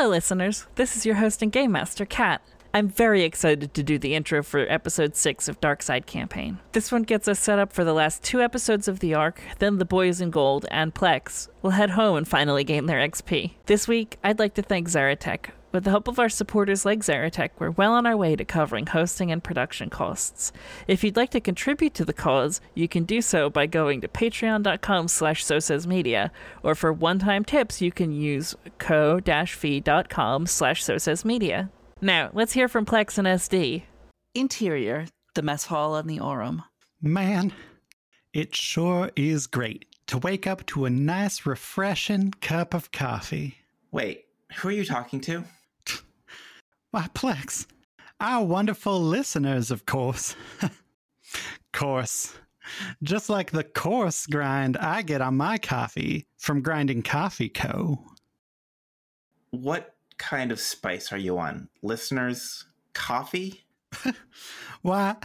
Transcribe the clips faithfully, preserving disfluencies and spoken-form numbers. Hello, listeners. This is your host and Game Master, Kat. I'm very excited to do the intro for Episode six of Dark Side Campaign. This one gets us set up for the last two episodes of the arc, then the boys in gold and Plex will head home and finally gain their X P. This week, I'd like to thank Zeratech. With the help of our supporters like Zeratech, we're well on our way to covering hosting and production costs. If you'd like to contribute to the cause, you can do so by going to patreon.com slash SoSa's Media, or for one-time tips, you can use co-fi.com slash SoSa's Media. Now, let's hear from Plex and S D. Interior, the mess hall on the Orum. Man, it sure is great to wake up to a nice, refreshing cup of coffee. Wait, who are you talking to? Why, Plex, our wonderful listeners, of course. Course. Just like the coarse grind I get on my coffee from Grinding Coffee Co. What kind of spice are you on? Listeners, coffee? Why,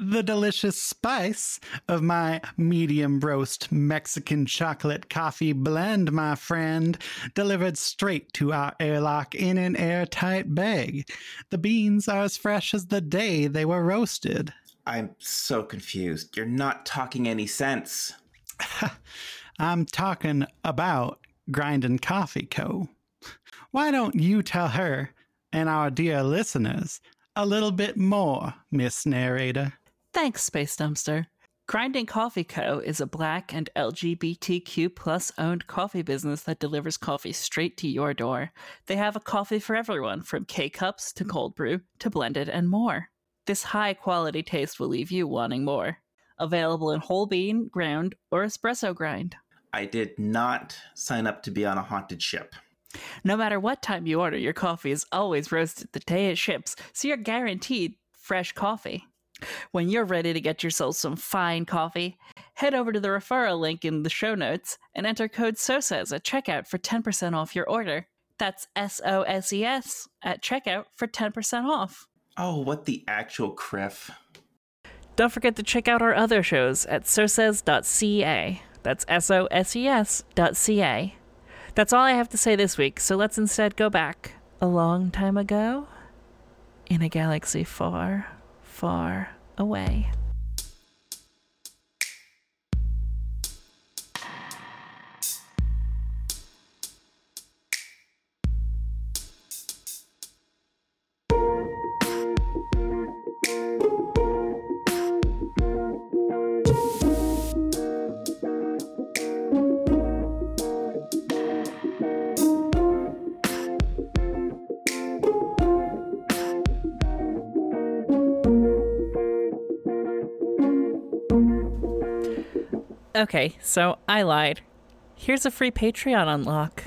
the delicious spice of my medium roast Mexican chocolate coffee blend, my friend, delivered straight to our airlock in an airtight bag. The beans are as fresh as the day they were roasted. I'm so confused. You're not talking any sense. I'm talking about Grindin' Coffee Co. Why don't you tell her and our dear listeners a little bit more, Miss Narrator? Thanks, Space Dumpster. Grinding Coffee Co. is a Black and L G B T Q plus owned coffee business that delivers coffee straight to your door. They have a coffee for everyone, from K-cups to cold brew to blended and more. This high-quality taste will leave you wanting more. Available in whole bean, ground, or espresso grind. I did not sign up to be on a haunted ship. No matter what time you order, your coffee is always roasted the day it ships, so you're guaranteed fresh coffee. When you're ready to get yourself some fine coffee, head over to the referral link in the show notes and enter code SOSAS at checkout for ten percent off your order. That's S O S E S at checkout for ten percent off. Oh, what the actual criff. Don't forget to check out our other shows at soses dot c a. That's S O S E S dot C A. That's all I have to say this week, so let's instead go back a long time ago in a galaxy far, far away. Okay, so I lied. Here's a free Patreon unlock.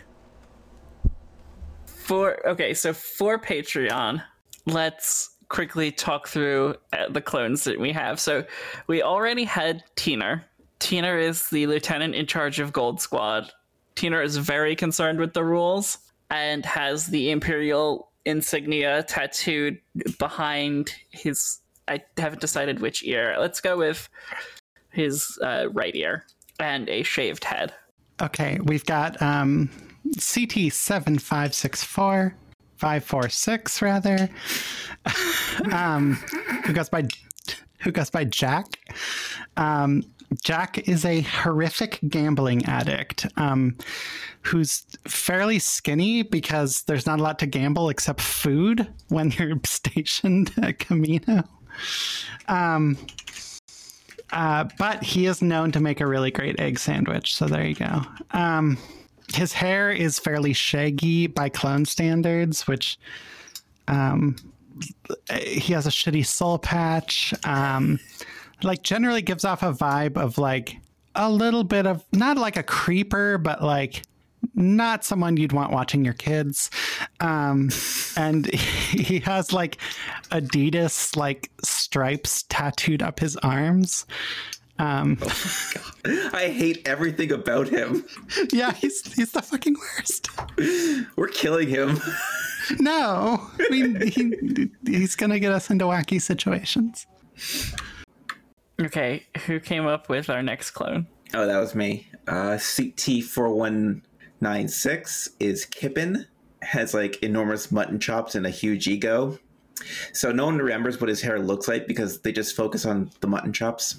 For okay, so for Patreon, let's quickly talk through the clones that we have. So we already had Tina. Tina is the lieutenant in charge of Gold Squad. Tina is very concerned with the rules and has the Imperial insignia tattooed behind his... I haven't decided which ear. Let's go with... his uh, right ear, and a shaved head. Okay, we've got um, C T seven five six four, five four six rather, um, who goes by who goes by Jack. Um, Jack is a horrific gambling addict um, who's fairly skinny because there's not a lot to gamble except food when you're stationed at Kamino. Um... Uh, but he is known to make a really great egg sandwich, so there you go. Um, his hair is fairly shaggy by clone standards, which um, he has a shitty soul patch. Um, like, generally gives off a vibe of, like, a little bit of, not like a creeper, but, like, not someone you'd want watching your kids. Um, and he has, like, Adidas, like, stripes tattooed up his arms. Um, oh my God. I hate everything about him. Yeah, he's he's the fucking worst. We're killing him. No. I mean, he, he's going to get us into wacky situations. Okay, who came up with our next clone? Oh, that was me. Uh, C T forty-one ninety-six is Kippen. has like enormous mutton chops and a huge ego. So no one remembers what his hair looks like because they just focus on the mutton chops.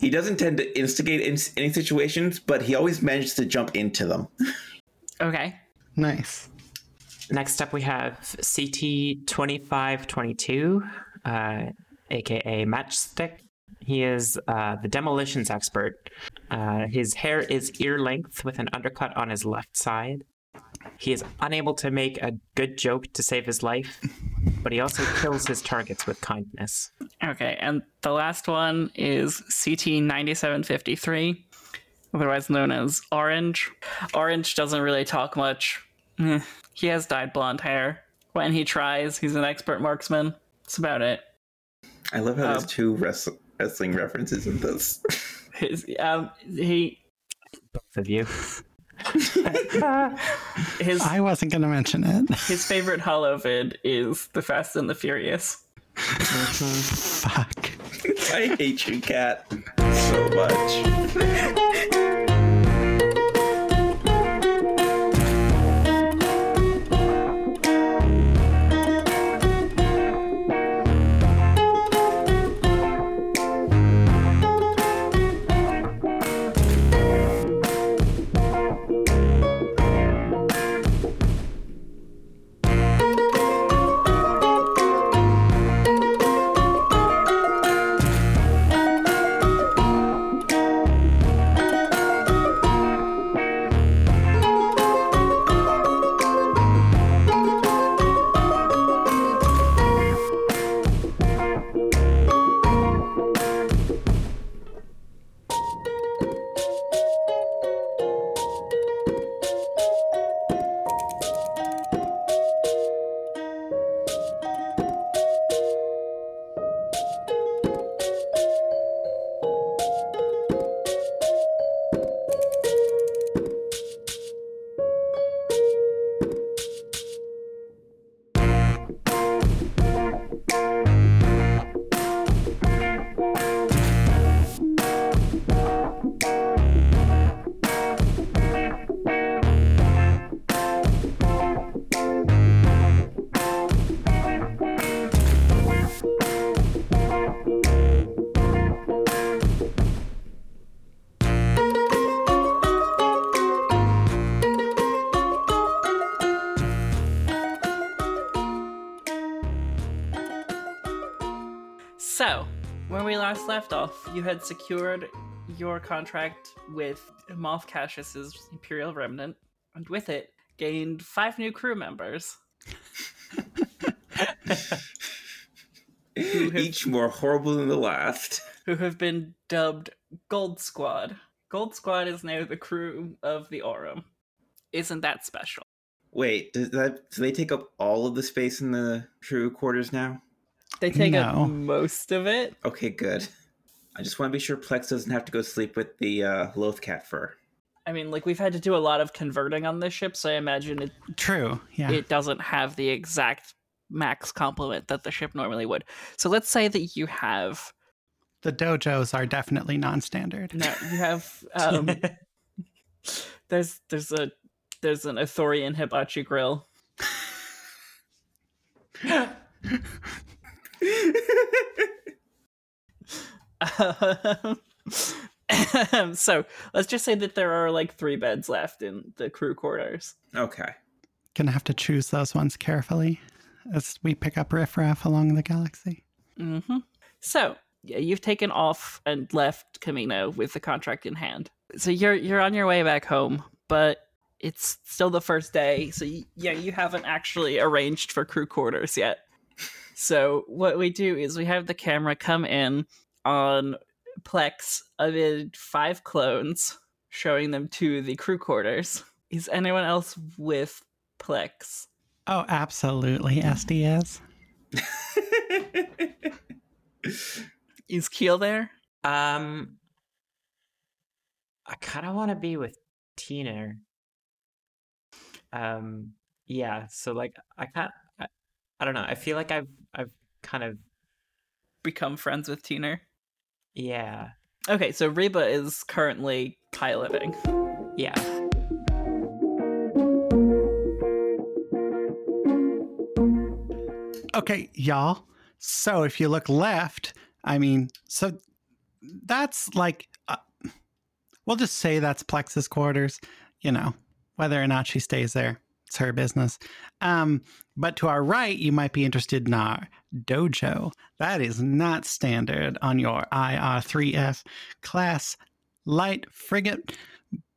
He doesn't tend to instigate in any situations, but he always manages to jump into them. Okay. Nice. Next up, we have C T twenty-five twenty-two, uh, a k a. Matchstick. He is uh, the demolitions expert. Uh, his hair is ear length with an undercut on his left side. He is unable to make a good joke to save his life, but he also kills his targets with kindness. Okay, and the last one is C T ninety-seven fifty-three, otherwise known as Orange. Orange doesn't really talk much. He has dyed blonde hair. When he tries, he's an expert marksman. That's about it. I love how um, there's two wrest- wrestling references in this. His, um, he... Both of you. his, I wasn't going to mention it. His favorite holovid is The Fast and the Furious. Fuck. I hate you, Kat, so much. Left off, you had secured your contract with Moff Cassius's Imperial Remnant, and with it, gained five new crew members. have, Each more horrible than the last. Who have been dubbed Gold Squad. Gold Squad is now the crew of the Orum. Isn't that special? Wait, does that, do they take up all of the space in the crew quarters now? They take no. up most of it. Okay, good. I just want to be sure Plex doesn't have to go sleep with the uh, loath cat fur. I mean, like, we've had to do a lot of converting on this ship, so I imagine it. True. Yeah. It doesn't have the exact max complement that the ship normally would. So let's say that you have. The dojos are definitely non-standard. No, you have. Um, there's there's a there's an Ithorian hibachi grill. um, so let's just say that there are like three beds left in the crew quarters. Okay. Gonna have to choose those ones carefully as we pick up riffraff along the galaxy. Mm-hmm. So yeah, you've taken off and left Kamino with the contract in hand. So you're you're on your way back home, but it's still the first day. So y- yeah, you haven't actually arranged for crew quarters yet. So what we do is we have the camera come in on Plex amid five clones, showing them to the crew quarters. Is anyone else with Plex? Oh, absolutely, S D S. Is Kiel there? Um, I kind of want to be with Tina. Um, yeah. So like, I can't. I, I don't know. I feel like I've. I've kind of become friends with Tina. Yeah. Okay, so Reba is currently piloting. Yeah. okay, y'all. So if you look left, I mean, so that's like, uh, we'll just say that's Plex's quarters, you know, whether or not she stays there, it's her business. Um, but to our right, you might be interested in our dojo. That is not standard on your I R three F class light frigate,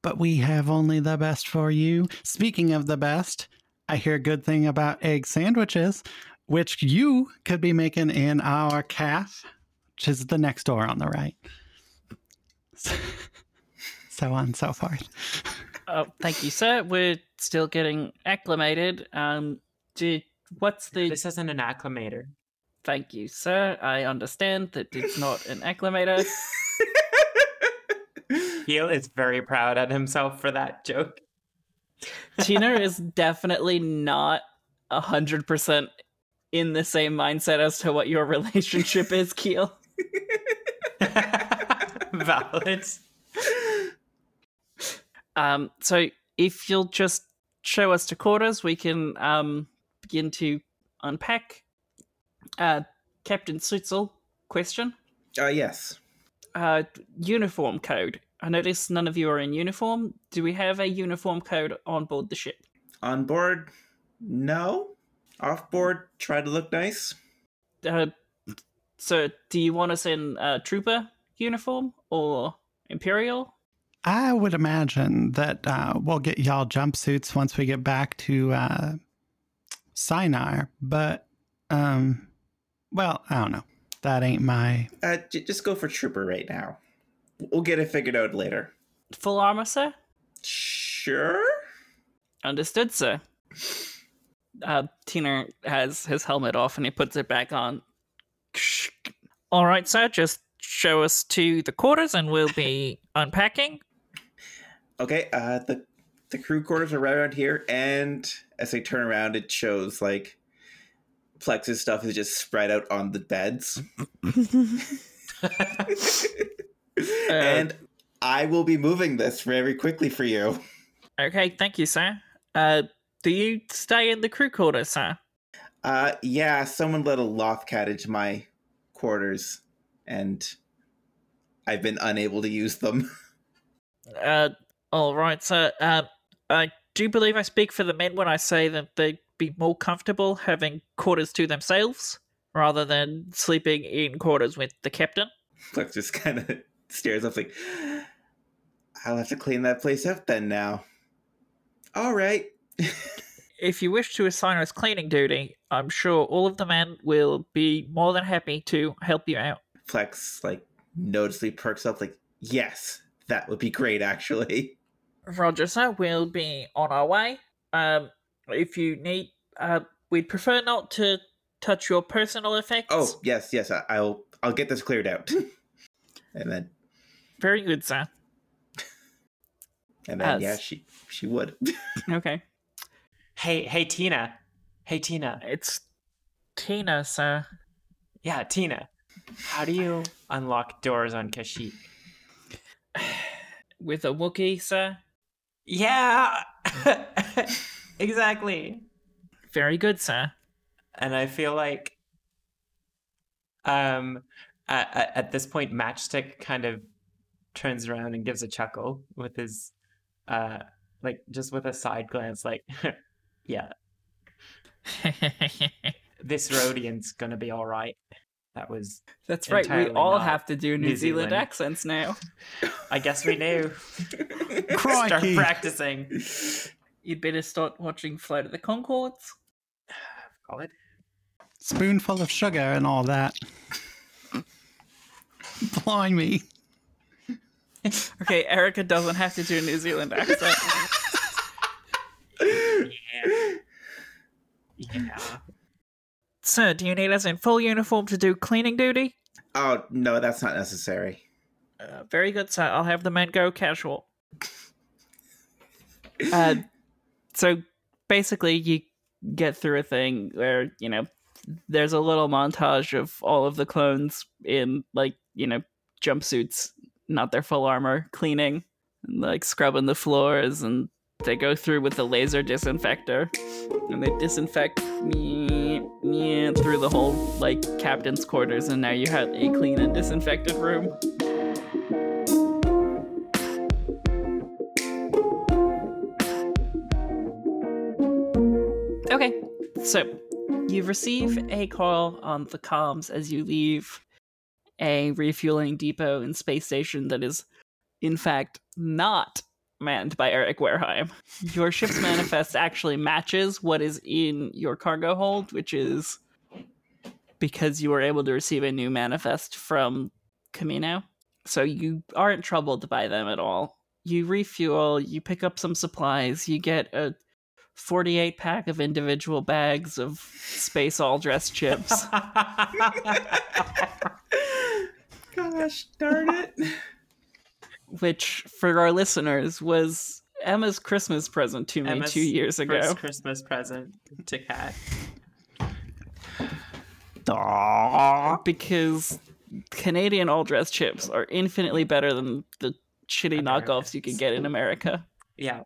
but we have only the best for you. Speaking of the best, I hear a good thing about egg sandwiches, which you could be making in our calf, which is the next door on the right. So, so on and so forth. Oh, thank you, sir. We're still getting acclimated. Um, do, what's the... This isn't an acclimator. Thank you, sir. I understand that it's not an acclimator. Kiel is very proud of himself for that joke. Tina is definitely not one hundred percent in the same mindset as to what your relationship is, Kiel. Valid. Um, so if you'll just show us to quarters, we can um, begin to unpack. Uh, Captain Slutzel, question? Uh, yes. Uh, uniform code. I notice none of you are in uniform. Do we have a uniform code on board the ship? On board, no. Off board, try to look nice. Uh, so, do you want us in a trooper uniform or Imperial? I would imagine that uh, we'll get y'all jumpsuits once we get back to uh, Cynar. But, um, well, I don't know. That ain't my... Uh, j- just go for trooper right now. We'll get it figured out later. Full armor, sir? Sure. Understood, sir. Uh, Tina has his helmet off and he puts it back on. All right, sir, just show us to the quarters and we'll be unpacking. Okay, uh, the the crew quarters are right around here, and as they turn around, it shows like Plex's stuff is just spread out on the beds. uh, and I will be moving this very quickly for you. Okay, thank you, sir. Uh, Do you stay in the crew quarters, huh? Uh, yeah, someone let a loft cat into my quarters, and I've been unable to use them. Uh, all right, so uh, I do believe I speak for the men when I say that they'd be more comfortable having quarters to themselves, rather than sleeping in quarters with the captain. Flex just kind of stares up like, I'll have to clean that place up then now. All right. If you wish to assign us cleaning duty, I'm sure all of the men will be more than happy to help you out. Plex, like, noticeably perks up, like, yes, that would be great, actually. Roger, sir, we'll be on our way. Um, if you need, uh, we'd prefer not to touch your personal effects. Oh, yes, yes, I- I'll I'll get this cleared out. And then... Very good, sir. And then, As... yeah, she, she would. Okay. Hey, hey, Tina. Hey, Tina. It's Tina, sir. Yeah, Tina. How do you unlock doors on Kashyyyk? With a Wookiee, sir? Yeah! Exactly. Very good, sir. And I feel like um, at, at this point, Matchstick kind of turns around and gives a chuckle with his, uh, like, just with a side glance, like... Yeah. This Rodian's gonna be all right. That was That's right. We all have to do New, New Zealand, Zealand accents now. I guess we do. Start practicing. You'd better start watching Flight of the Conchords. Call it. Spoonful of sugar and all that. Blimey. Okay, Erica doesn't have to do a New Zealand accent. Yeah. Yeah. Sir, do you need us in full uniform to do cleaning duty? Oh, no, that's not necessary. Uh, very good, sir. I'll have the men go casual. uh, so, basically, you get through a thing where, you know, there's a little montage of all of the clones in, like, you know, jumpsuits, not their full armor, cleaning, and, like, scrubbing the floors, and they go through with the laser disinfector, and they disinfect me. through the whole, like, captain's quarters, and now you have a clean and disinfected room. Okay, so you receive a call on the comms as you leave a refueling depot and space station that is, in fact, not manned by Eric Wareheim. Your ship's manifest actually matches what is in your cargo hold, which is because you were able to receive a new manifest from Kamino. So you aren't troubled by them at all. You refuel, you pick up some supplies, you get a forty-eight pack of individual bags of space all dress chips. Gosh darn it. Which, for our listeners, was Emma's Christmas present to me Emma's two years ago. First Christmas present to Kat. Aww. Because Canadian all-dress chips are infinitely better than the shitty knockoffs you can get in America. Yeah.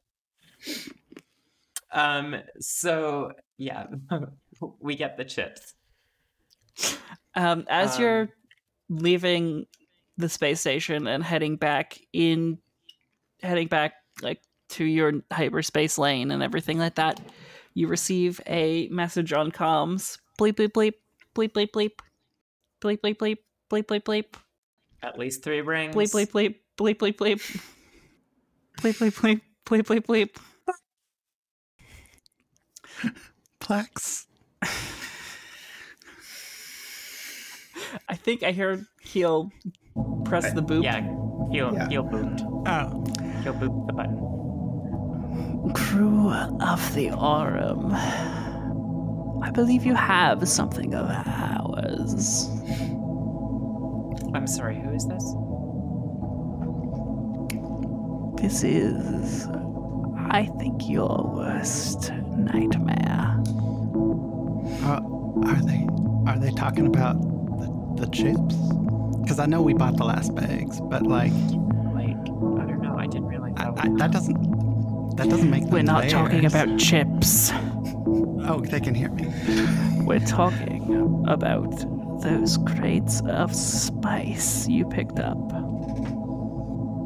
Um. So, yeah. We get the chips. Um. As um, you're leaving the space station and heading back in heading back like to your hyperspace lane and everything like that, you receive a message on comms. Bleep bleep bleep bleep bleep bleep bleep bleep bleep bleep bleep bleep. At least three rings. Bleep bleep bleep bleep bleep bleep bleep bleep bleep bleep bleep bleep. Plex. I think I heard Kiel press the boop. Yeah, Kiel, yeah. Kiel booped. Oh. Kiel booped the button. Crew of the Orum, I believe you have something of ours. I'm sorry, who is this? This is, I think, your worst nightmare. Uh, are they, are they talking about the chips? Because I know we bought the last bags, but like, like I don't know. I didn't realize that. I, I, that doesn't. That doesn't make. We're not layers. Talking about chips. Oh, they can hear me. We're talking about those crates of spice you picked up.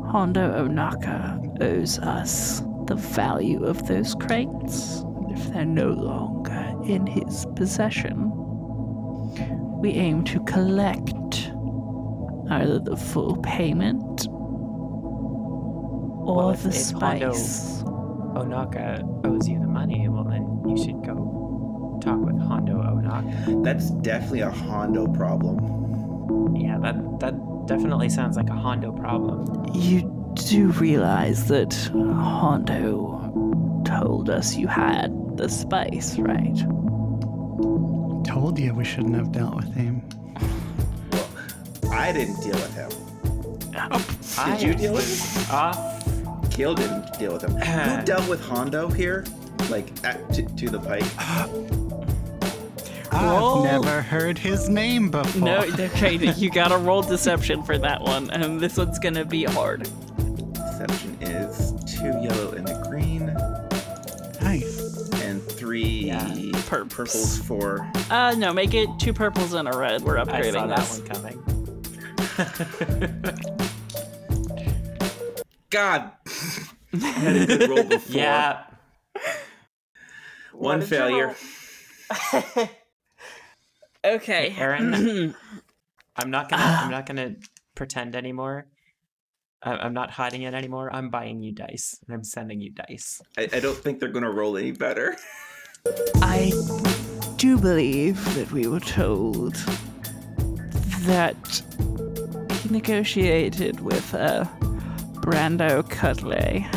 Hondo Onaka owes us the value of those crates if they're no longer in his possession. We aim to collect either the full payment or well, if, the if spice. Hondo Onaka owes you the money, well then you should go talk with Hondo Onaka. That's definitely a Hondo problem. Yeah, that that definitely sounds like a Hondo problem. You do realize that Hondo told us you had the spice, right? Told you we shouldn't have dealt with him. Well, I didn't deal with him. Oh, Did I you deal with him? Ah, uh, Kiel didn't deal with him. Who dealt with Hondo here? Like at, to, to the Pike. I've roll. never heard his name before. No, okay, you gotta roll deception for that one, and this one's gonna be hard. Deception is two yellow and a green. Nice. And three. Yeah. Purples. Purples for. Uh, no, make it two purples and a red. We're upgrading this. I saw that one coming. God. I had a good roll before. Yeah. One failure. Okay. Aaron, I'm not gonna. I'm not gonna pretend anymore. I'm not hiding it anymore. I'm buying you dice, and I'm sending you dice. I, I don't think they're gonna roll any better. I do believe that we were told that he negotiated with uh, Brando Cutley.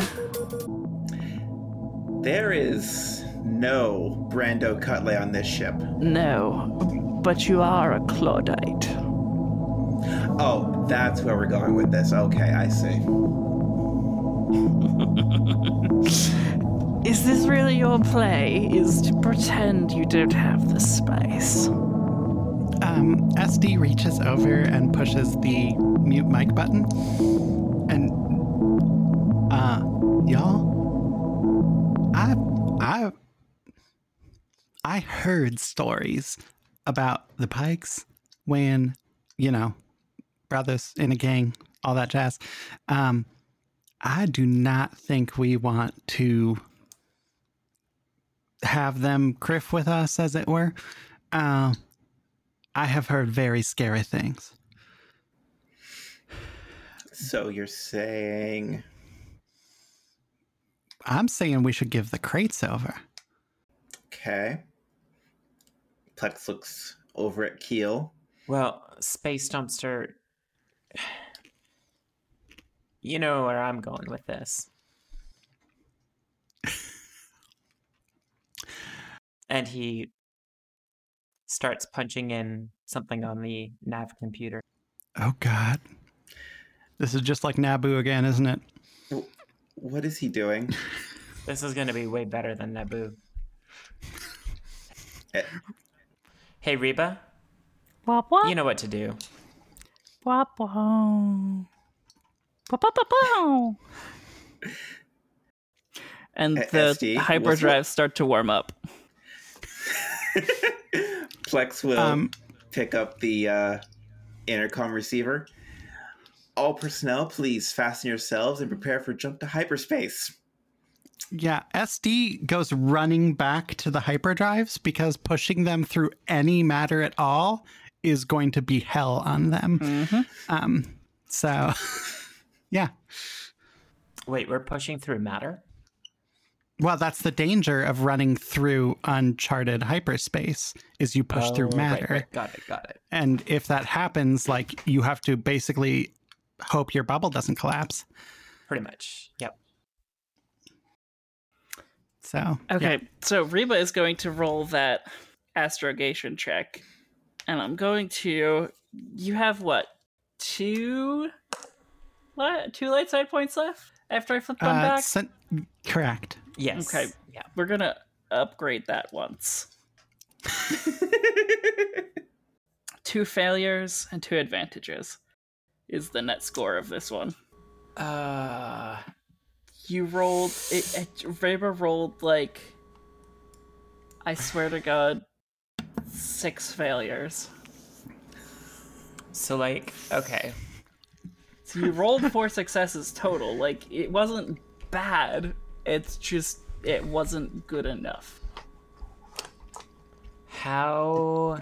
There is no Brando Cutley on this ship. No, but you are a Claudite. Oh, that's where we're going with this. Okay, I see. Is this really your play? Is to pretend you don't have the spice? Um, S D reaches over and pushes the mute mic button. And, uh, y'all? I, I, I heard stories about the Pikes when, you know, brothers in a gang, all that jazz. Um, I do not think we want to have them criff with us, as it were. Um, I have heard very scary things. So you're saying... I'm saying we should give the crates over. Okay. Plex looks over at Kiel. Well, Space Dumpster... You know where I'm going with this. And he starts punching in something on the nav computer. Oh, God. This is just like Naboo again, isn't it? What is he doing? This is going to be way better than Naboo. Hey, Reba. Wop, wop. You know what to do. Wop, wop. And the S D, hyperdrives start to warm up. Plex will um, pick up the uh, intercom receiver. All personnel, please fasten yourselves and prepare for jump to hyperspace. Yeah, S D goes running back to the hyperdrives because pushing them through any matter at all is going to be hell on them. Mm-hmm. Um, so... Yeah. Wait, we're pushing through matter? Well, that's the danger of running through uncharted hyperspace, is you push oh, through matter. Right, right. Got it, got it. And if that happens, like, you have to basically hope your bubble doesn't collapse. Pretty much, yep. So, okay, yeah. So Reba is going to roll that astrogation check. And I'm going to... You have, what, two... What? Two light side points left after I flip them uh, back? Sen- correct. Yes. Okay. Yeah. We're going to upgrade that once. Two failures and two advantages is the net score of this one. Uh, you rolled... It, it, Reba rolled, like... I swear to God, six failures. So, like, okay... So you rolled four successes total. Like, it wasn't bad. It's just, it wasn't good enough. How...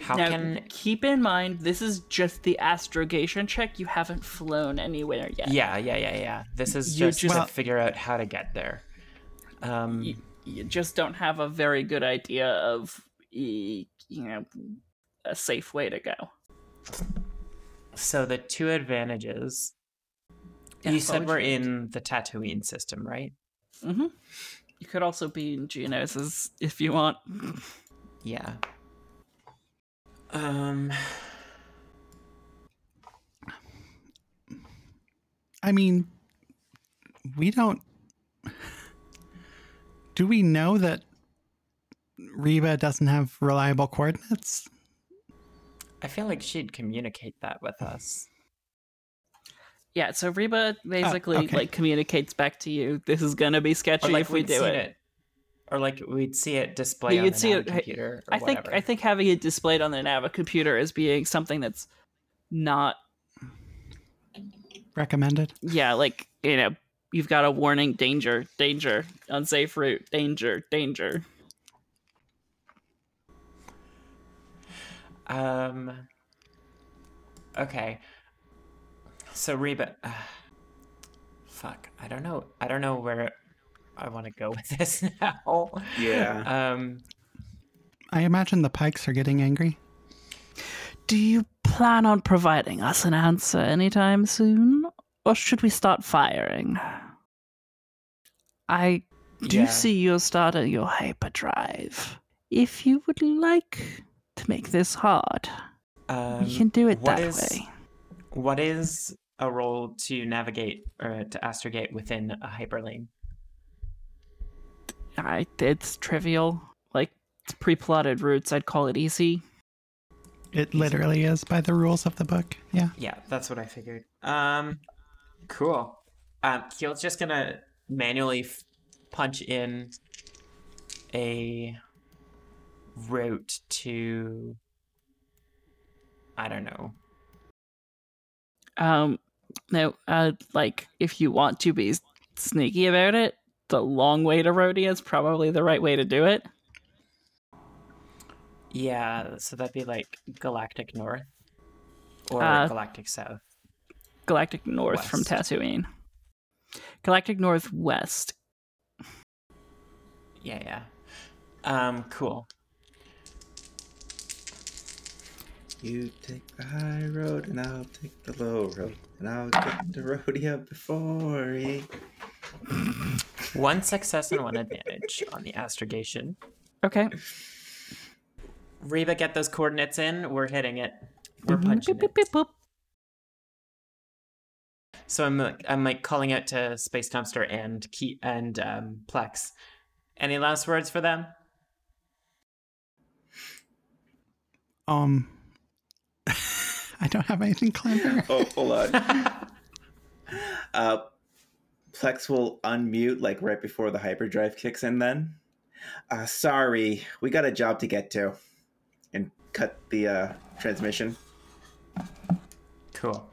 How now, can... keep in mind, this is just the astrogation check. You haven't flown anywhere yet. Yeah, yeah, yeah, yeah. This is you just, just well, to figure out how to get there. Um, you, you just don't have a very good idea of, you know, a safe way to go. So the two advantages, yeah, you said we're in the Tatooine system, right? Mm-hmm. You could also be in Geonosis if you want. Yeah. Um. I mean, we don't... Do we know that Reba doesn't have reliable coordinates? I feel like she'd communicate that with us. Yeah, so Reba basically oh, okay. like communicates back to you. This is gonna be sketchy like if we do it. it, or like we'd see it displayed yeah, on the Nava computer. Or I whatever. think I think having it displayed on the Nava computer as being something that's not recommended. Yeah, like, you know, you've got a warning: danger, danger, unsafe route, danger, danger. Um, okay. So Reba, uh, fuck, I don't know. I don't know where I want to go with this now. Yeah. Um, I imagine the Pikes are getting angry. Do you plan on providing us an answer anytime soon? Or should we start firing? I do yeah. see you're starting your hyperdrive. If you would like... to make this hard. Um, we can do it that is, way. What is a role to navigate or to astrogate within a hyperlane? I, it's trivial. Like, it's pre-plotted routes. I'd call it easy. It literally is by the rules of the book. Yeah. Yeah, that's what I figured. Um, cool. Um, Kiel's just gonna manually f- punch in a route to, I don't know. Um, no, uh, like, if you want to be sneaky about it, the long way to Rhodia is probably the right way to do it. Yeah, so that'd be like Galactic North or uh, Galactic South. Galactic North west. From Tatooine. Galactic Northwest. Yeah, yeah. Um, cool. You take the high road and I'll take the low road and I'll get to Rhodia before you. One success and one advantage on the astrogation. Okay. Reba, get those coordinates in. We're hitting it. We're punching boop, boop, it. Boop, boop. So I'm like, I'm like calling out to Space Dumpster and Key and um, Plex. Any last words for them? Um, I don't have anything clever. Oh, hold on. uh, Plex will unmute like right before the hyperdrive kicks in. Then, uh, sorry, we got a job to get to, and cut the uh, transmission. Cool.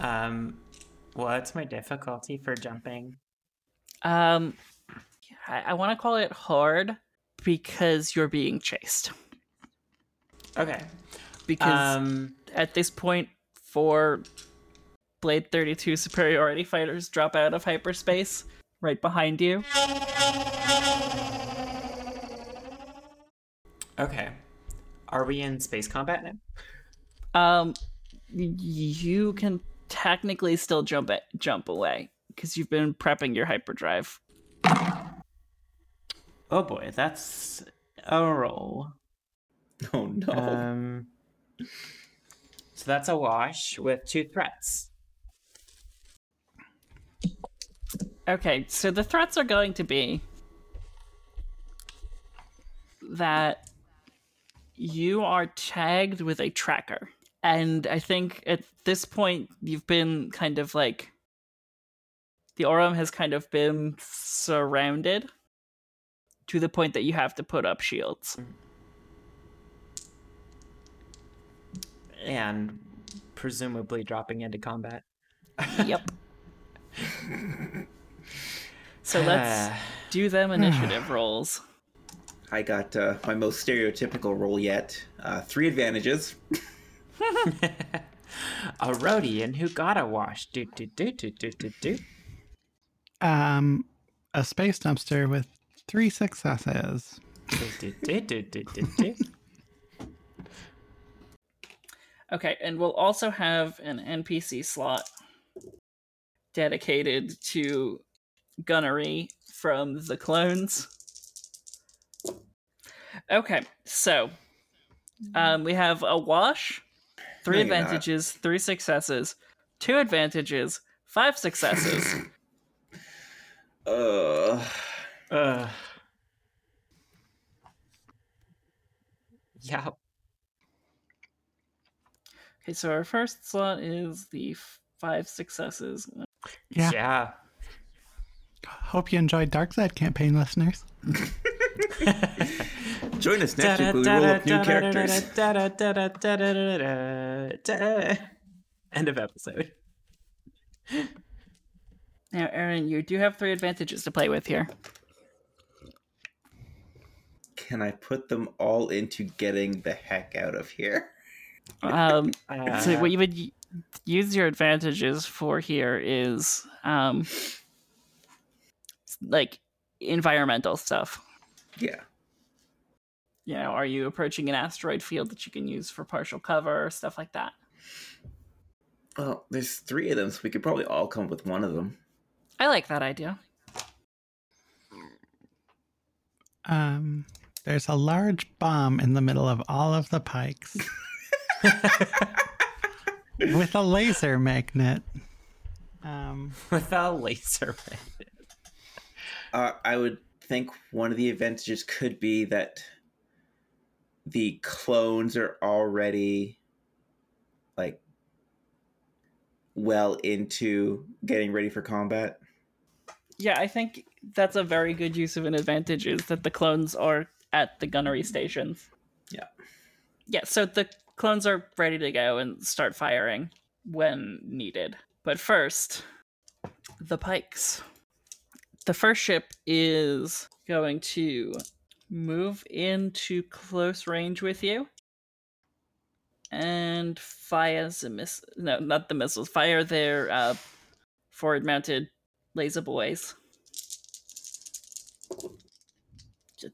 Um, what's my difficulty for jumping? Um, I, I want to call it hard because you're being chased. Okay. Because um, at this point, four Blade thirty-two superiority fighters drop out of hyperspace right behind you. Okay. Are we in space combat now? Um, you can technically still jump at, jump away because you've been prepping your hyperdrive. Oh boy, that's a roll. Oh no. Um, so that's a wash with two threats. Okay, so the threats are going to be that you are tagged with a tracker. And I think at this point, you've been kind of like, the Orum has kind of been surrounded to the point that you have to put up shields. And presumably dropping into combat. Yep. So let's do them initiative rolls. I got uh, my most stereotypical roll yet. Uh, three advantages. A Rhodian who got a wash. Do, do, do, do, do, do, do. Um, a space dumpster with three successes. Do, do, do, do, do, do, do. Okay, and we'll also have an N P C slot dedicated to gunnery from the clones. Okay, so um, we have a wash. Three no, advantages, three successes, two advantages, five successes. uh, uh. Yeah. Okay, so our first slot is the f- five successes. Yeah. Yeah. Hope you enjoyed Dark Side Campaign, listeners. Join us next week when we roll up new characters. End of episode. Now, Aaron, you do have three advantages to play with here. Can I put them all into getting the heck out of here? Um, uh, so what you would use your advantages for here is um, like environmental stuff. Yeah. You know, are you approaching an asteroid field that you can use for partial cover or stuff like that? Well, there's three of them, so we could probably all come up with one of them. I like that idea. Um, there's a large bomb in the middle of all of the pikes. With a laser magnet. Um, With a laser magnet. Uh, I would think one of the advantages could be that the clones are already like well into getting ready for combat. Yeah, I think that's a very good use of an advantage, is that the clones are at the gunnery stations. Yeah. Yeah, so the clones are ready to go and start firing when needed. But first, the Pikes. The first ship is going to move into close range with you and fire the miss. No, not the missiles. Fire their uh, forward-mounted laser boys. Two,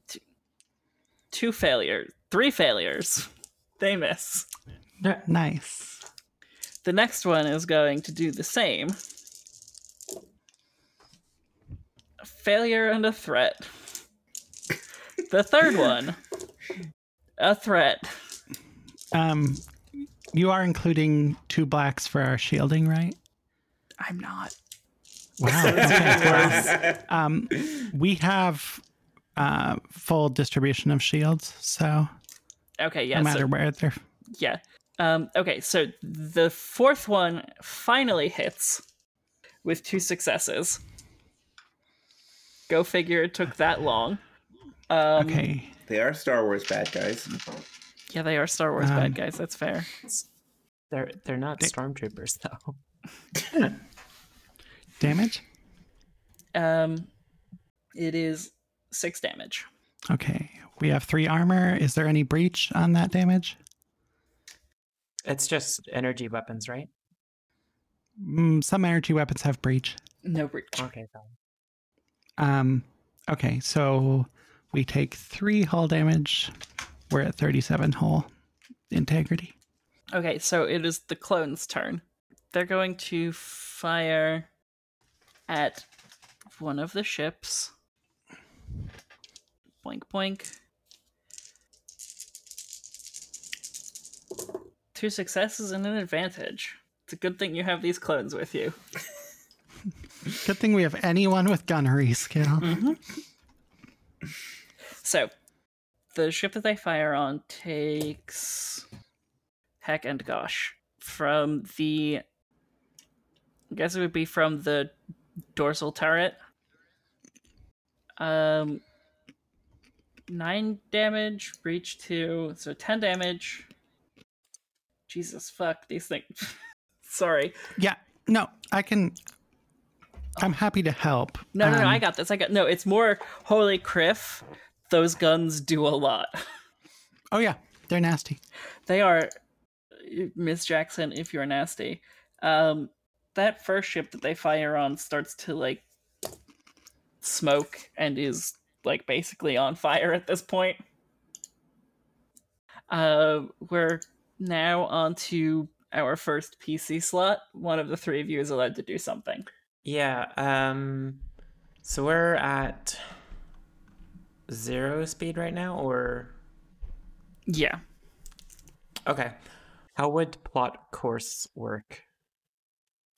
two failures. Three failures. They miss. Nice. The next one is going to do the same. A failure and a threat. The third one, a threat. Um, you are including two blacks for our shielding, right? I'm not. Wow. Okay. um, we have uh, full distribution of shields, so okay, yeah, no matter so, where they're. Yeah. Um, okay, so the fourth one finally hits with two successes. Go figure it took that long. Um, okay. They are Star Wars bad guys. Yeah, they are Star Wars um, bad guys. That's fair. They're they're not they, stormtroopers though. Damage? Um, it is six damage. Okay. We have three armor. Is there any breach on that damage? It's just energy weapons, right? Mm, some energy weapons have breach. No breach. Okay. Fine. Um. Okay. So we take three hull damage. We're at thirty-seven hull integrity. Okay, so it is the clone's turn. They're going to fire at one of the ships. Boink, boink. Two successes and an advantage. It's a good thing you have these clones with you. Good thing we have anyone with gunnery skill. Mm-hmm. So, the ship that they fire on takes heck and gosh from the, I guess it would be from the dorsal turret. Um, nine damage, breach two, so ten damage. Jesus fuck these things. Sorry. Yeah. No, I can. I'm happy to help. No, no, um, no. I got this. I got no. It's more holy criff. Those guns do a lot. Oh yeah, they're nasty. They are, Miss Jackson. If you're nasty, um, that first ship that they fire on starts to like smoke and is like basically on fire at this point. Uh, we're now onto our first P C slot. One of the three of you is allowed to do something. Yeah. Um. So we're at zero speed right now, or yeah. Okay. How would plot course work?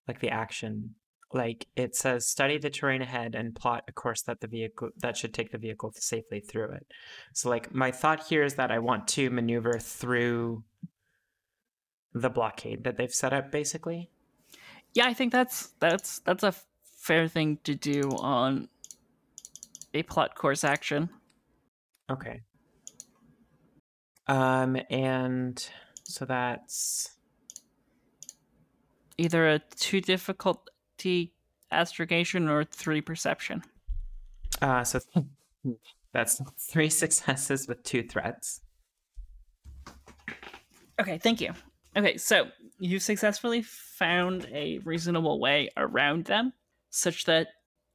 Like the action, like it says, study the terrain ahead and plot a course that the vehicle that should take the vehicle safely through it. So, like my thought here is that I want to maneuver through the blockade that they've set up, basically. Yeah, I think that's that's that's a fair thing to do on a plot course action. Okay. Um, and so that's either a two difficulty astrogation or three perception. Uh, so th- that's three successes with two threats. Okay, thank you. Okay, so you've successfully found a reasonable way around them, such that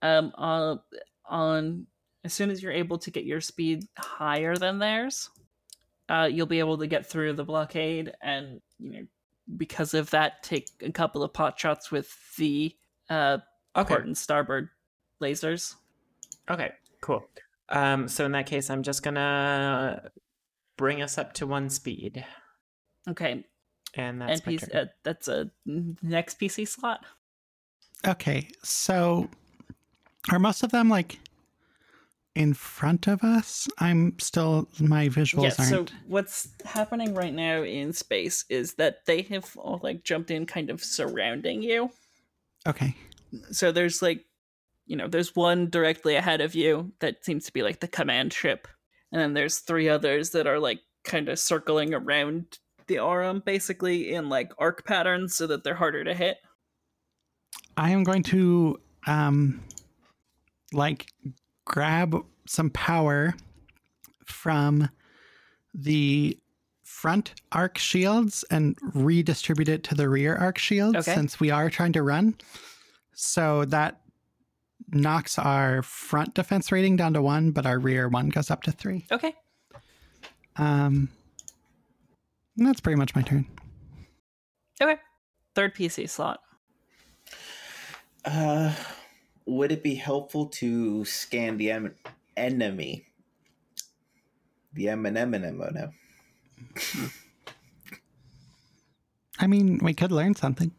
um, uh, on as soon as you're able to get your speed higher than theirs, uh, you'll be able to get through the blockade, and you know because of that, take a couple of pot shots with the uh, okay. port and starboard lasers. Okay, cool. Um, so in that case, I'm just gonna bring us up to one speed. Okay. And that's and P C, uh, that's a next P C slot. Okay, so are most of them like in front of us? I'm still my visuals yeah, aren't. So what's happening right now in space is that they have all like jumped in, kind of surrounding you. Okay. So there's like you know, there's one directly ahead of you that seems to be like the command ship. And then there's three others that are like kind of circling around the Orum basically in like arc patterns so that they're harder to hit. I am going to um like grab some power from the front arc shields and redistribute it to the rear arc shields, okay, since we are trying to run. So that knocks our front defense rating down to one, but our rear one goes up to three. Okay. Um, and that's pretty much my turn. Okay. Third P C slot. Uh, would it be helpful to scan the em- enemy? The M and M and M O now. I mean, we could learn something.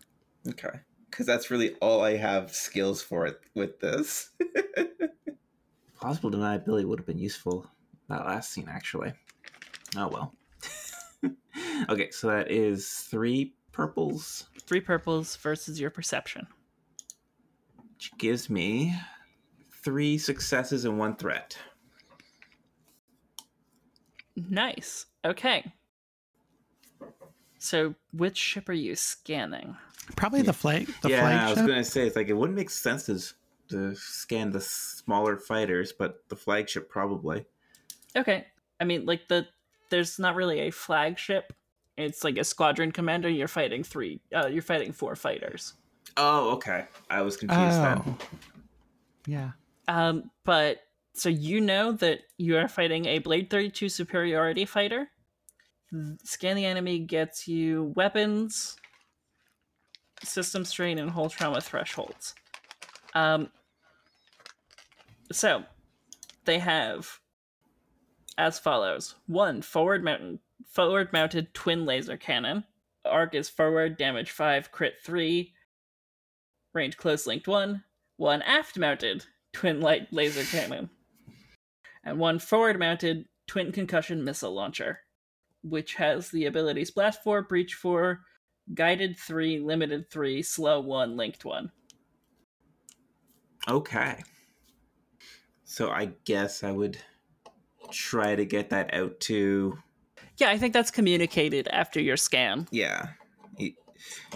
Okay. Because that's really all I have skills for it with this. Plausible deniability would have been useful that last scene, actually. Oh, well. Okay, so that is three purples. Three purples versus your perception. Which gives me three successes and one threat. Nice. Okay. So which ship are you scanning? Probably the flag. The yeah, flagship. I was going to say, it's like it wouldn't make sense to, to scan the smaller fighters, but the flagship probably. Okay. I mean, like the there's not really a flagship. It's like a squadron commander. You're fighting three. Uh, you're fighting four fighters. Oh, okay. I was confused oh. then. Yeah. Um, but so you know that you are fighting a Blade thirty-two superiority fighter. Scan the enemy gets you weapons, system strain, and hull trauma thresholds. Um, so they have as follows: one forward mounted, forward mounted twin laser cannon. Arc is forward, damage five, crit three, range close linked one. One aft mounted twin light laser cannon, and one forward mounted twin concussion missile launcher, which has the abilities Blast four, Breach four, Guided three, Limited three, Slow one, Linked one. Okay. So I guess I would try to get that out to... Yeah, I think that's communicated after your scan. Yeah. E-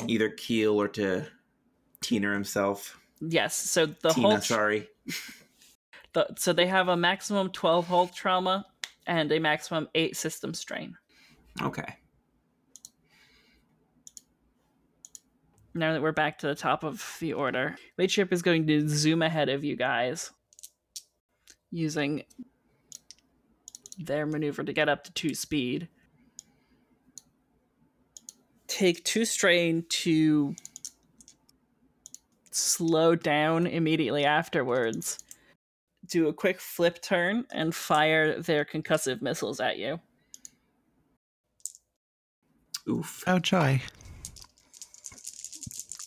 either Kiel or to Tina himself. Yes, so the Tina, whole... Tina, sorry. the, so they have a maximum twelve hull trauma and a maximum eight system strain. Okay. Now that we're back to the top of the order, Late Ship is going to zoom ahead of you guys using their maneuver to get up to two speed. Take two strain to slow down immediately afterwards. Do a quick flip turn and fire their concussive missiles at you. Oof. Oh, joy.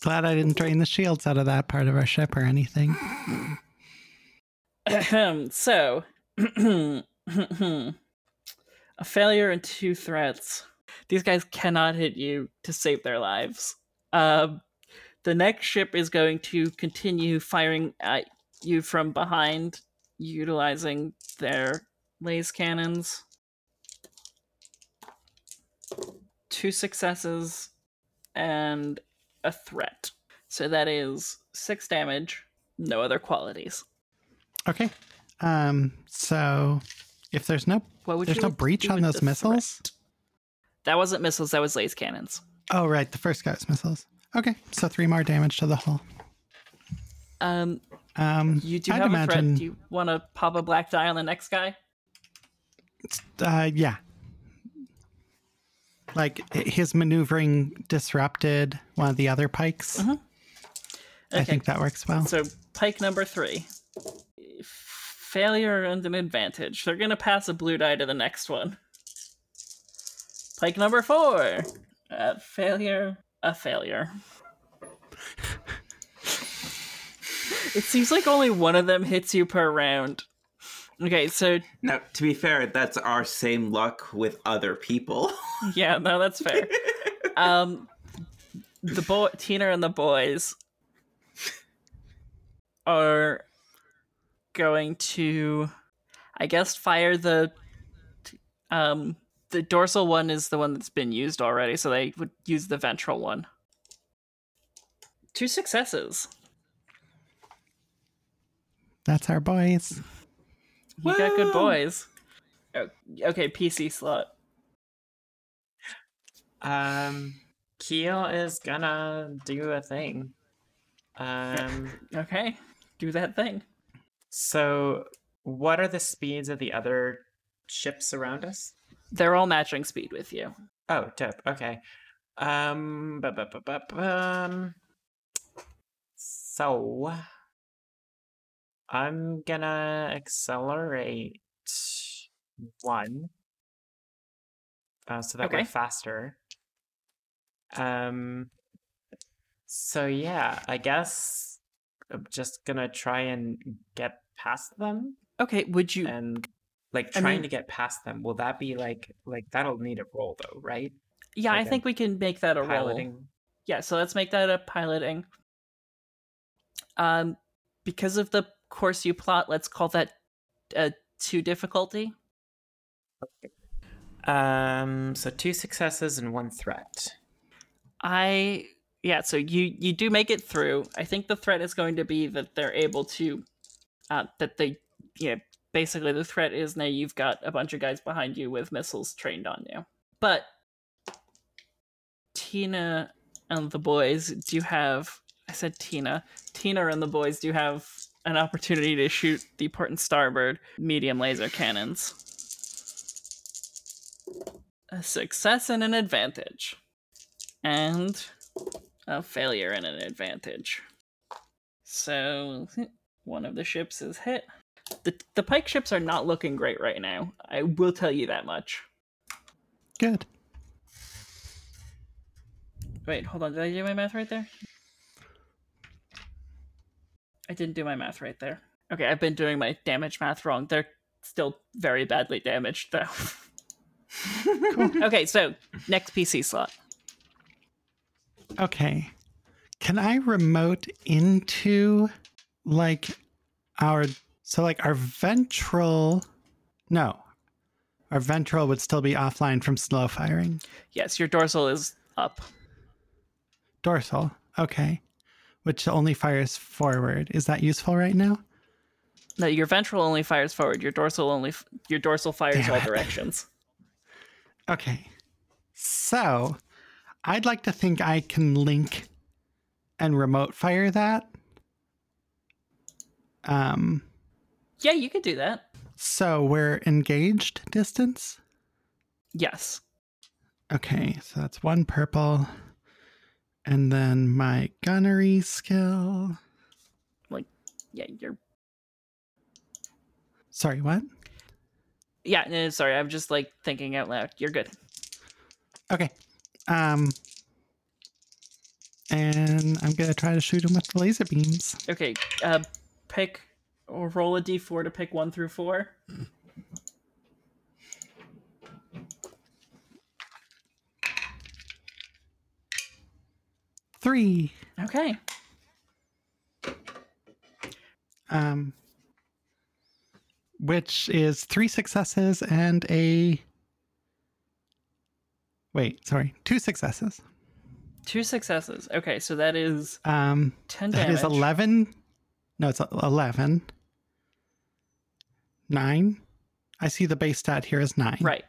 Glad I didn't drain the shields out of that part of our ship or anything. So, a failure and two threats. These guys cannot hit you to save their lives. Uh, the next ship is going to continue firing at you from behind, utilizing their laser cannons. Two successes and a threat. So that is six damage, no other qualities. Okay. Um, so if there's no there's no breach on those missiles? That wasn't missiles, that was laser cannons. Oh, right. The first guy was missiles. Okay. So three more damage to the hull. Um, um you do I'd have imagine... a threat. Do you want to pop a black die on the next guy? Uh, yeah. Like his maneuvering disrupted one of the other pikes. Mm-hmm. Okay. I think that works well. So pike number three. Failure and an advantage. They're going to pass a blue die to the next one. Pike number four. Uh, failure. A failure. It seems like only one of them hits you per round. Okay, so... Now, to be fair, that's our same luck with other people. Yeah, no, that's fair. Um, the boy, Tina and the boys are going to, I guess, fire the... Um, the dorsal one is the one that's been used already, so they would use the ventral one. Two successes. That's our boys. You Woo! Got good boys. Oh, okay, P C slot. Um, Kiel is gonna do a thing. Um, okay, do that thing. So, what are the speeds of the other ships around us? They're all matching speed with you. Oh, dope. Okay. Um, bu- bu- bu- bu- bu- um so I'm gonna accelerate one. Uh, so that okay. we're faster. Um, so yeah, I guess I'm just gonna try and get past them. Okay, would you and like trying I mean, to get past them, will that be like like that'll need a roll though, right? Yeah, like I think we can make that a piloting. roll. Yeah, so let's make that a piloting. Um, because of the course you plot, let's call that a two difficulty. Okay. Um, so two successes and one threat. I, yeah, so you, you do make it through. I think the threat is going to be that they're able to, uh, that they, you know, basically the threat is now you've got a bunch of guys behind you with missiles trained on you. But Tina and the boys do have, I said Tina, Tina and the boys do have an opportunity to shoot the port and starboard medium laser cannons. A success and an advantage. And a failure and an advantage. So, one of the ships is hit. The the Pike ships are not looking great right now. I will tell you that much. Good. Wait, hold on. Did I do my math right there? I didn't do my math right there. Okay, I've been doing my damage math wrong. They're still very badly damaged, though. Cool. Okay, so next P C slot. Okay. Can I remote into like our so like our ventral no. Our ventral would still be offline from slow firing. Yes, your dorsal is up. Dorsal. Okay. Which only fires forward. Is that useful right now? No, your ventral only fires forward. Your dorsal only f- your dorsal fires Damn all it. directions. Okay, so I'd like to think I can link and remote fire that. Um, yeah, you could do that. So we're engaged distance? Yes. Okay, so that's one purple. And then my gunnery skill. Like, yeah, you're... Sorry, what? Yeah, no, sorry, I'm just like thinking out loud. You're good. Okay. Um, and I'm going to try to shoot him with the laser beams. Okay. Uh, pick or roll a d four to pick one through four. Three. Okay. Um, which is three successes and a... Wait, sorry. Two successes. Two successes. Okay, so that is um, ten that damage. That is eleven. No, it's eleven. Nine. I see the base stat here is nine. Right.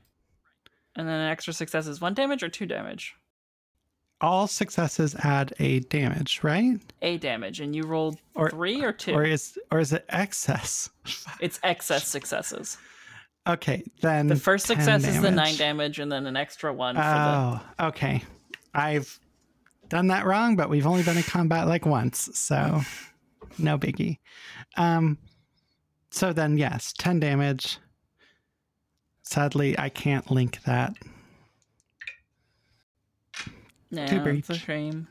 And then an extra success is one damage or two damage? All successes add a damage, right? A damage, and you rolled or, three or two? Or is or is it excess? It's excess successes. Okay, then the first success damage. Is the nine damage, and then an extra one. For oh, the... okay. I've done that wrong, but we've only been in combat like once, so no biggie. Um, so then yes, ten damage. Sadly, I can't link that. No, it's a shame.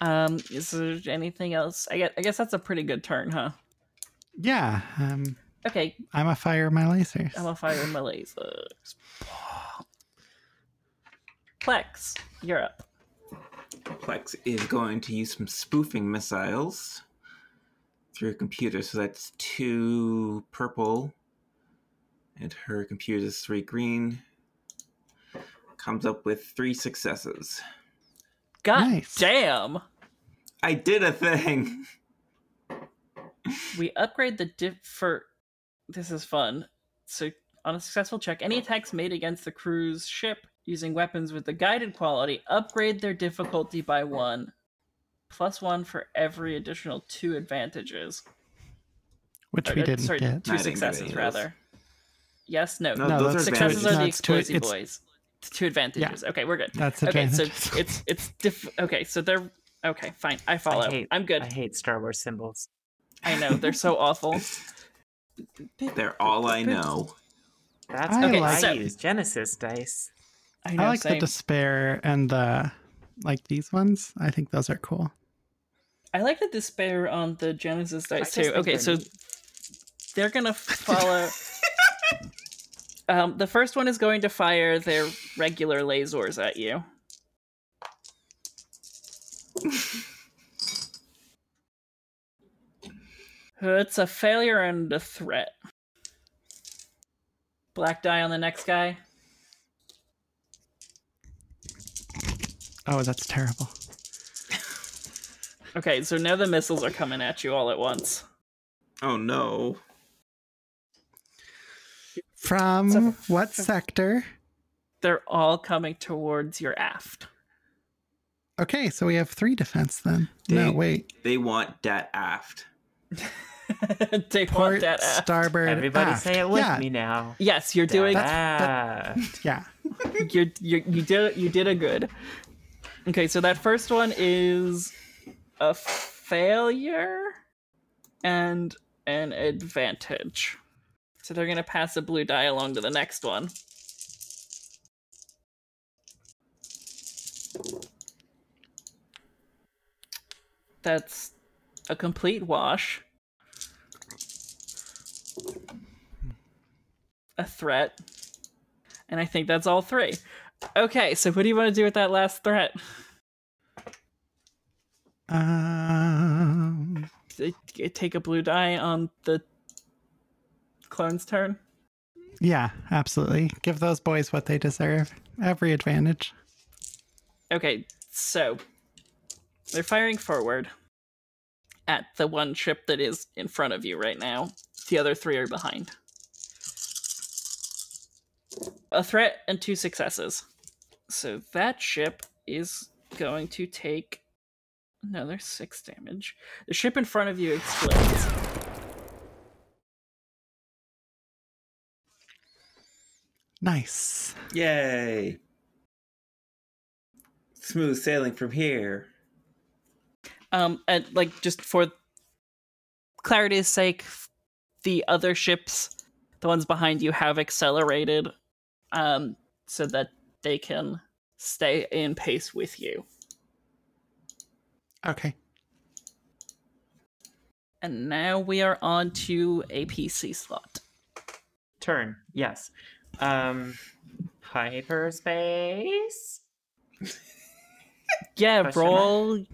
Um, is there anything else? I guess, I guess that's a pretty good turn, huh? Yeah. Um, okay. I'm a fire my lasers. I'm a fire my lasers. Plex, you're up. Plex is going to use some spoofing missiles. through computers. So that's two purple, and her computer is three green. Comes up with three successes. God nice. Damn! I did a thing. We upgrade the diff for. This is fun. So on a successful check, any attacks made against the crew's ship using weapons with the guided quality upgrade their difficulty by one, plus one for every additional two advantages. Which or, we didn't sorry, get. Two successes rather. Yes, no. no, no those successes are, are the explosive no, boys. It's two advantages. Yeah. Okay, we're good. That's okay. So it's it's diff- okay. So they're okay. Fine. I follow. I hate, I'm good. I hate Star Wars symbols. I know they're so awful. They're all I know. That's okay. I, like, so, I use Genesis dice. I, know, I like same. The despair and the like these ones. I think those are cool. I like the despair on the Genesis dice too. Okay, so neat. They're gonna follow. um, the first one is going to fire their regular lasers at you. It's a failure and a threat. Black die on the next guy. Oh, that's terrible. Okay, so now the missiles are coming at you all at once. Oh, no. From so, what sector? They're all coming towards your aft. Okay, so we have three defense then. They, no, wait. They want that aft. They Port, want that aft. Starboard, everybody aft. Say it with yeah. me now. Yes, you're doing that. Yeah. You're, you're, you did you did a good. Okay, so that first one is a failure and an advantage. So they're going to pass a blue die along to the next one. That's a complete wash. A threat. And I think that's all three. Okay, so what do you want to do with that last threat? Um, take a blue die on the clone's turn? Yeah, absolutely. Give those boys what they deserve. Every advantage. Okay, so they're firing forward at the one ship that is in front of you right now. The other three are behind. A threat and two successes. So that ship is going to take another six damage. The ship in front of you explodes. Nice. Yay. Smooth sailing from here. Um, and like just for clarity's sake, the other ships, the ones behind you, have accelerated um, so that they can stay in pace with you. Okay. And now we are on to a P C slot. Turn, yes. Um, hyperspace? Yeah, question roll. Mark?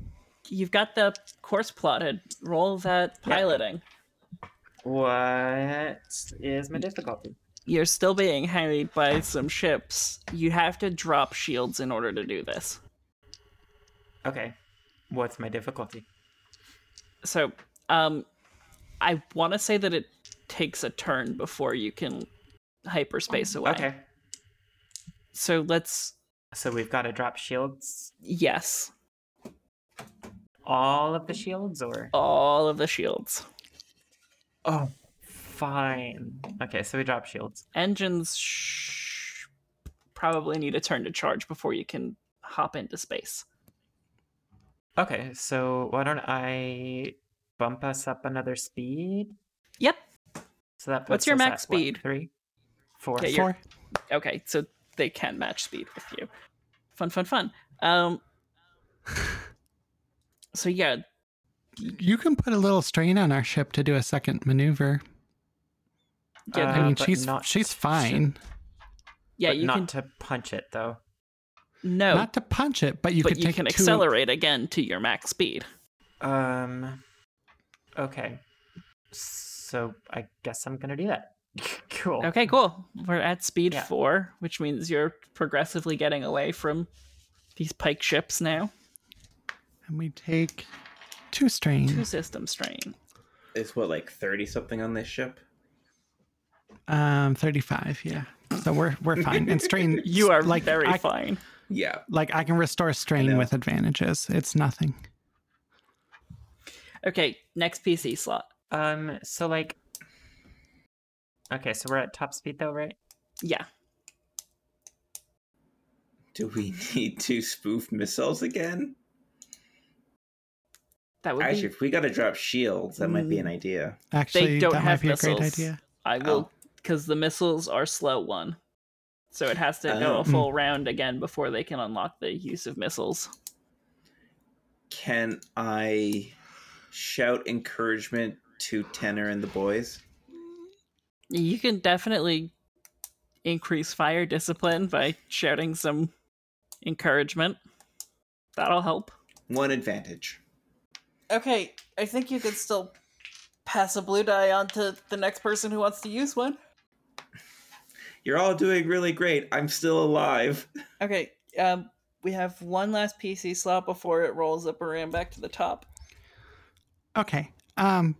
You've got the course plotted. Roll that piloting. Yeah. What is my difficulty? You're still being harried by some ships. You have to drop shields in order to do this. Okay. What's my difficulty? So, um, I want to say that it takes a turn before you can hyperspace away. Okay. So let's... So we've got to drop shields? Yes. All of the shields, or? All of the shields. Oh, fine. Okay, so we drop shields. Engines sh- probably need a turn to charge before you can hop into space. Okay, so why don't I bump us up another speed? Yep. So that puts What's your us max at, speed? What, three? Four. Yeah, Four. Okay, so they can match speed with you. Fun, fun, fun. Um... So yeah, you can put a little strain on our ship to do a second maneuver. Yeah, uh, I mean she's not, she's fine. Yeah, you not can to punch it though. No, not to punch it, but you but can. But you take can two... accelerate again to your max speed. Um. Okay, So I guess I'm going to do that. Cool. Okay, cool. We're at speed yeah. four, which means you're progressively getting away from these pike ships now. And we take two strain. Two system strain. It's what, like thirty something on this ship? Um, thirty-five. Yeah. So we're we're fine. And strain. You are like very I, fine. Yeah. Like I can restore strain with advantages. It's nothing. Okay. Next P C slot. Um. So like. Okay, so we're at top speed though, right? Yeah. Do we need to spoof missiles again? That would actually, be... if we got to drop shields, that mm. might be an idea. Actually, they don't that have might be missiles. A great idea. I will, because oh. the missiles are slow one, so it has to oh. go a full mm. round again before they can unlock the use of missiles. Can I shout encouragement to Tenor and the boys? You can definitely increase fire discipline by shouting some encouragement. That'll help. One advantage. Okay, I think you could still pass a blue die on to the next person who wants to use one. You're all doing really great. I'm still alive. Okay, um, we have one last P C slot before it rolls up around back to the top. Okay, um...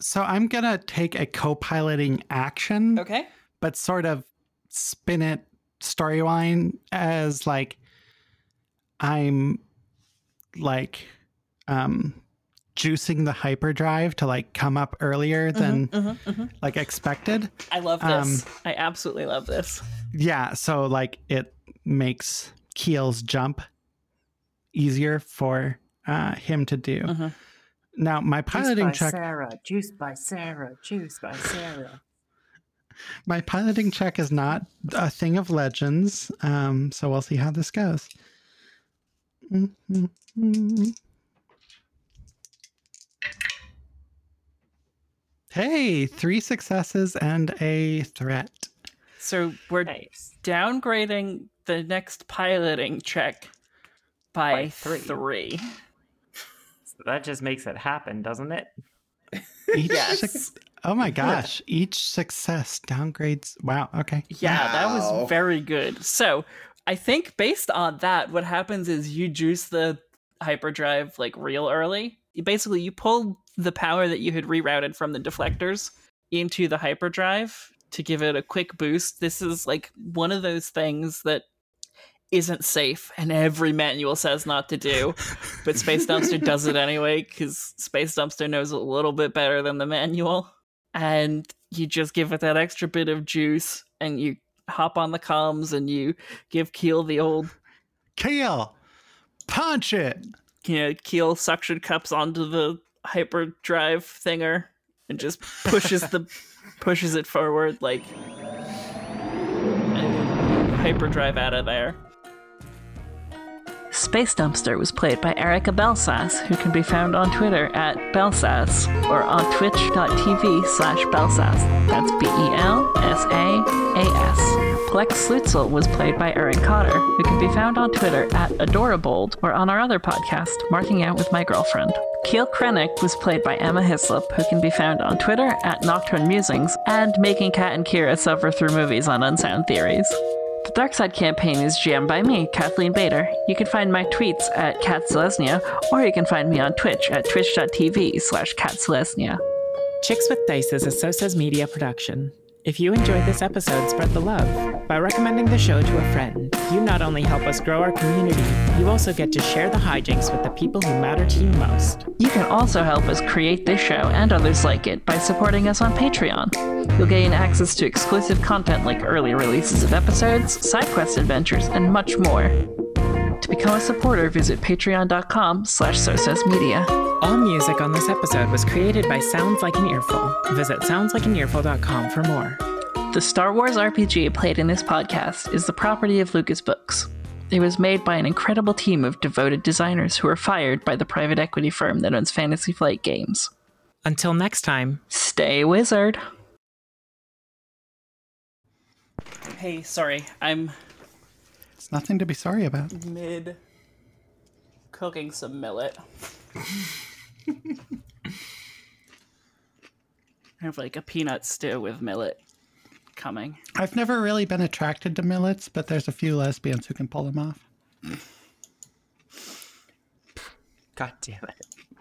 so I'm going to take a co-piloting action, okay, but sort of spin it storyline as like, I'm like, um, juicing the hyperdrive to like come up earlier mm-hmm, than mm-hmm, mm-hmm. like expected. I love this. Um, I absolutely love this. Yeah. So like it makes Kiel's jump easier for uh, him to do. Mm-hmm. Now, my piloting check... Juice by check, Sarah, juice by Sarah, juice by Sarah. My piloting check is not a thing of legends, um, so we'll see how this goes. Mm-hmm. Hey, three successes and a threat. So we're nice. downgrading the next piloting check by, by three. three. That just makes it happen, doesn't it? Each yes. Su- oh my gosh. Each success downgrades. Wow. Okay. Yeah, wow. That was very good. So I think based on that, what happens is you juice the hyperdrive like real early. Basically, you pull the power that you had rerouted from the deflectors into the hyperdrive to give it a quick boost. This is like one of those things that isn't safe and every manual says not to do, but Space Dumpster does it anyway because Space Dumpster knows a little bit better than the manual. And you just give it that extra bit of juice and you hop on the comms and you give Kiel the old Kiel punch it. Yeah, you know, Kiel suction cups onto the hyperdrive thinger and just pushes the pushes it forward like hyperdrive out of there. Space Dumpster was played by Erica Belsass, who can be found on Twitter at Belsass or on twitch.tv slash Belsass. That's B E L S A A S. Plex Slutzel was played by Erin Cotter, who can be found on Twitter at Adorabold or on our other podcast, Marking Out with My Girlfriend. Kiel Krennic was played by Emma Hislop, who can be found on Twitter at Nocturne Musings and making Kat and Kira suffer through movies on Unsound Theories. The Dark Side Campaign is G M'd by me, Kathleen Bader. You can find my tweets at Katzelesnia, or you can find me on Twitch at twitch.tv slash Katzelesnia. Chicks with Dice is a SoSa's Media production. If you enjoyed this episode, spread the love. By recommending the show to a friend, you not only help us grow our community, you also get to share the hijinks with the people who matter to you most. You can also help us create this show and others like it by supporting us on Patreon. You'll gain access to exclusive content like early releases of episodes, side quest adventures, and much more. To become a supporter, visit patreon.com slash SoSa's Media. All music on this episode was created by Sounds Like an Earful. Visit sounds like an earful dot com for more. The Star Wars R P G played in this podcast is the property of Lucas Books. It was made by an incredible team of devoted designers who were fired by the private equity firm that owns Fantasy Flight Games. Until next time, stay wizard. Hey, sorry, I'm... It's nothing to be sorry about. Mid cooking some millet. I have like a peanut stew with millet coming. I've never really been attracted to millets, but there's a few lesbians who can pull them off. God damn it.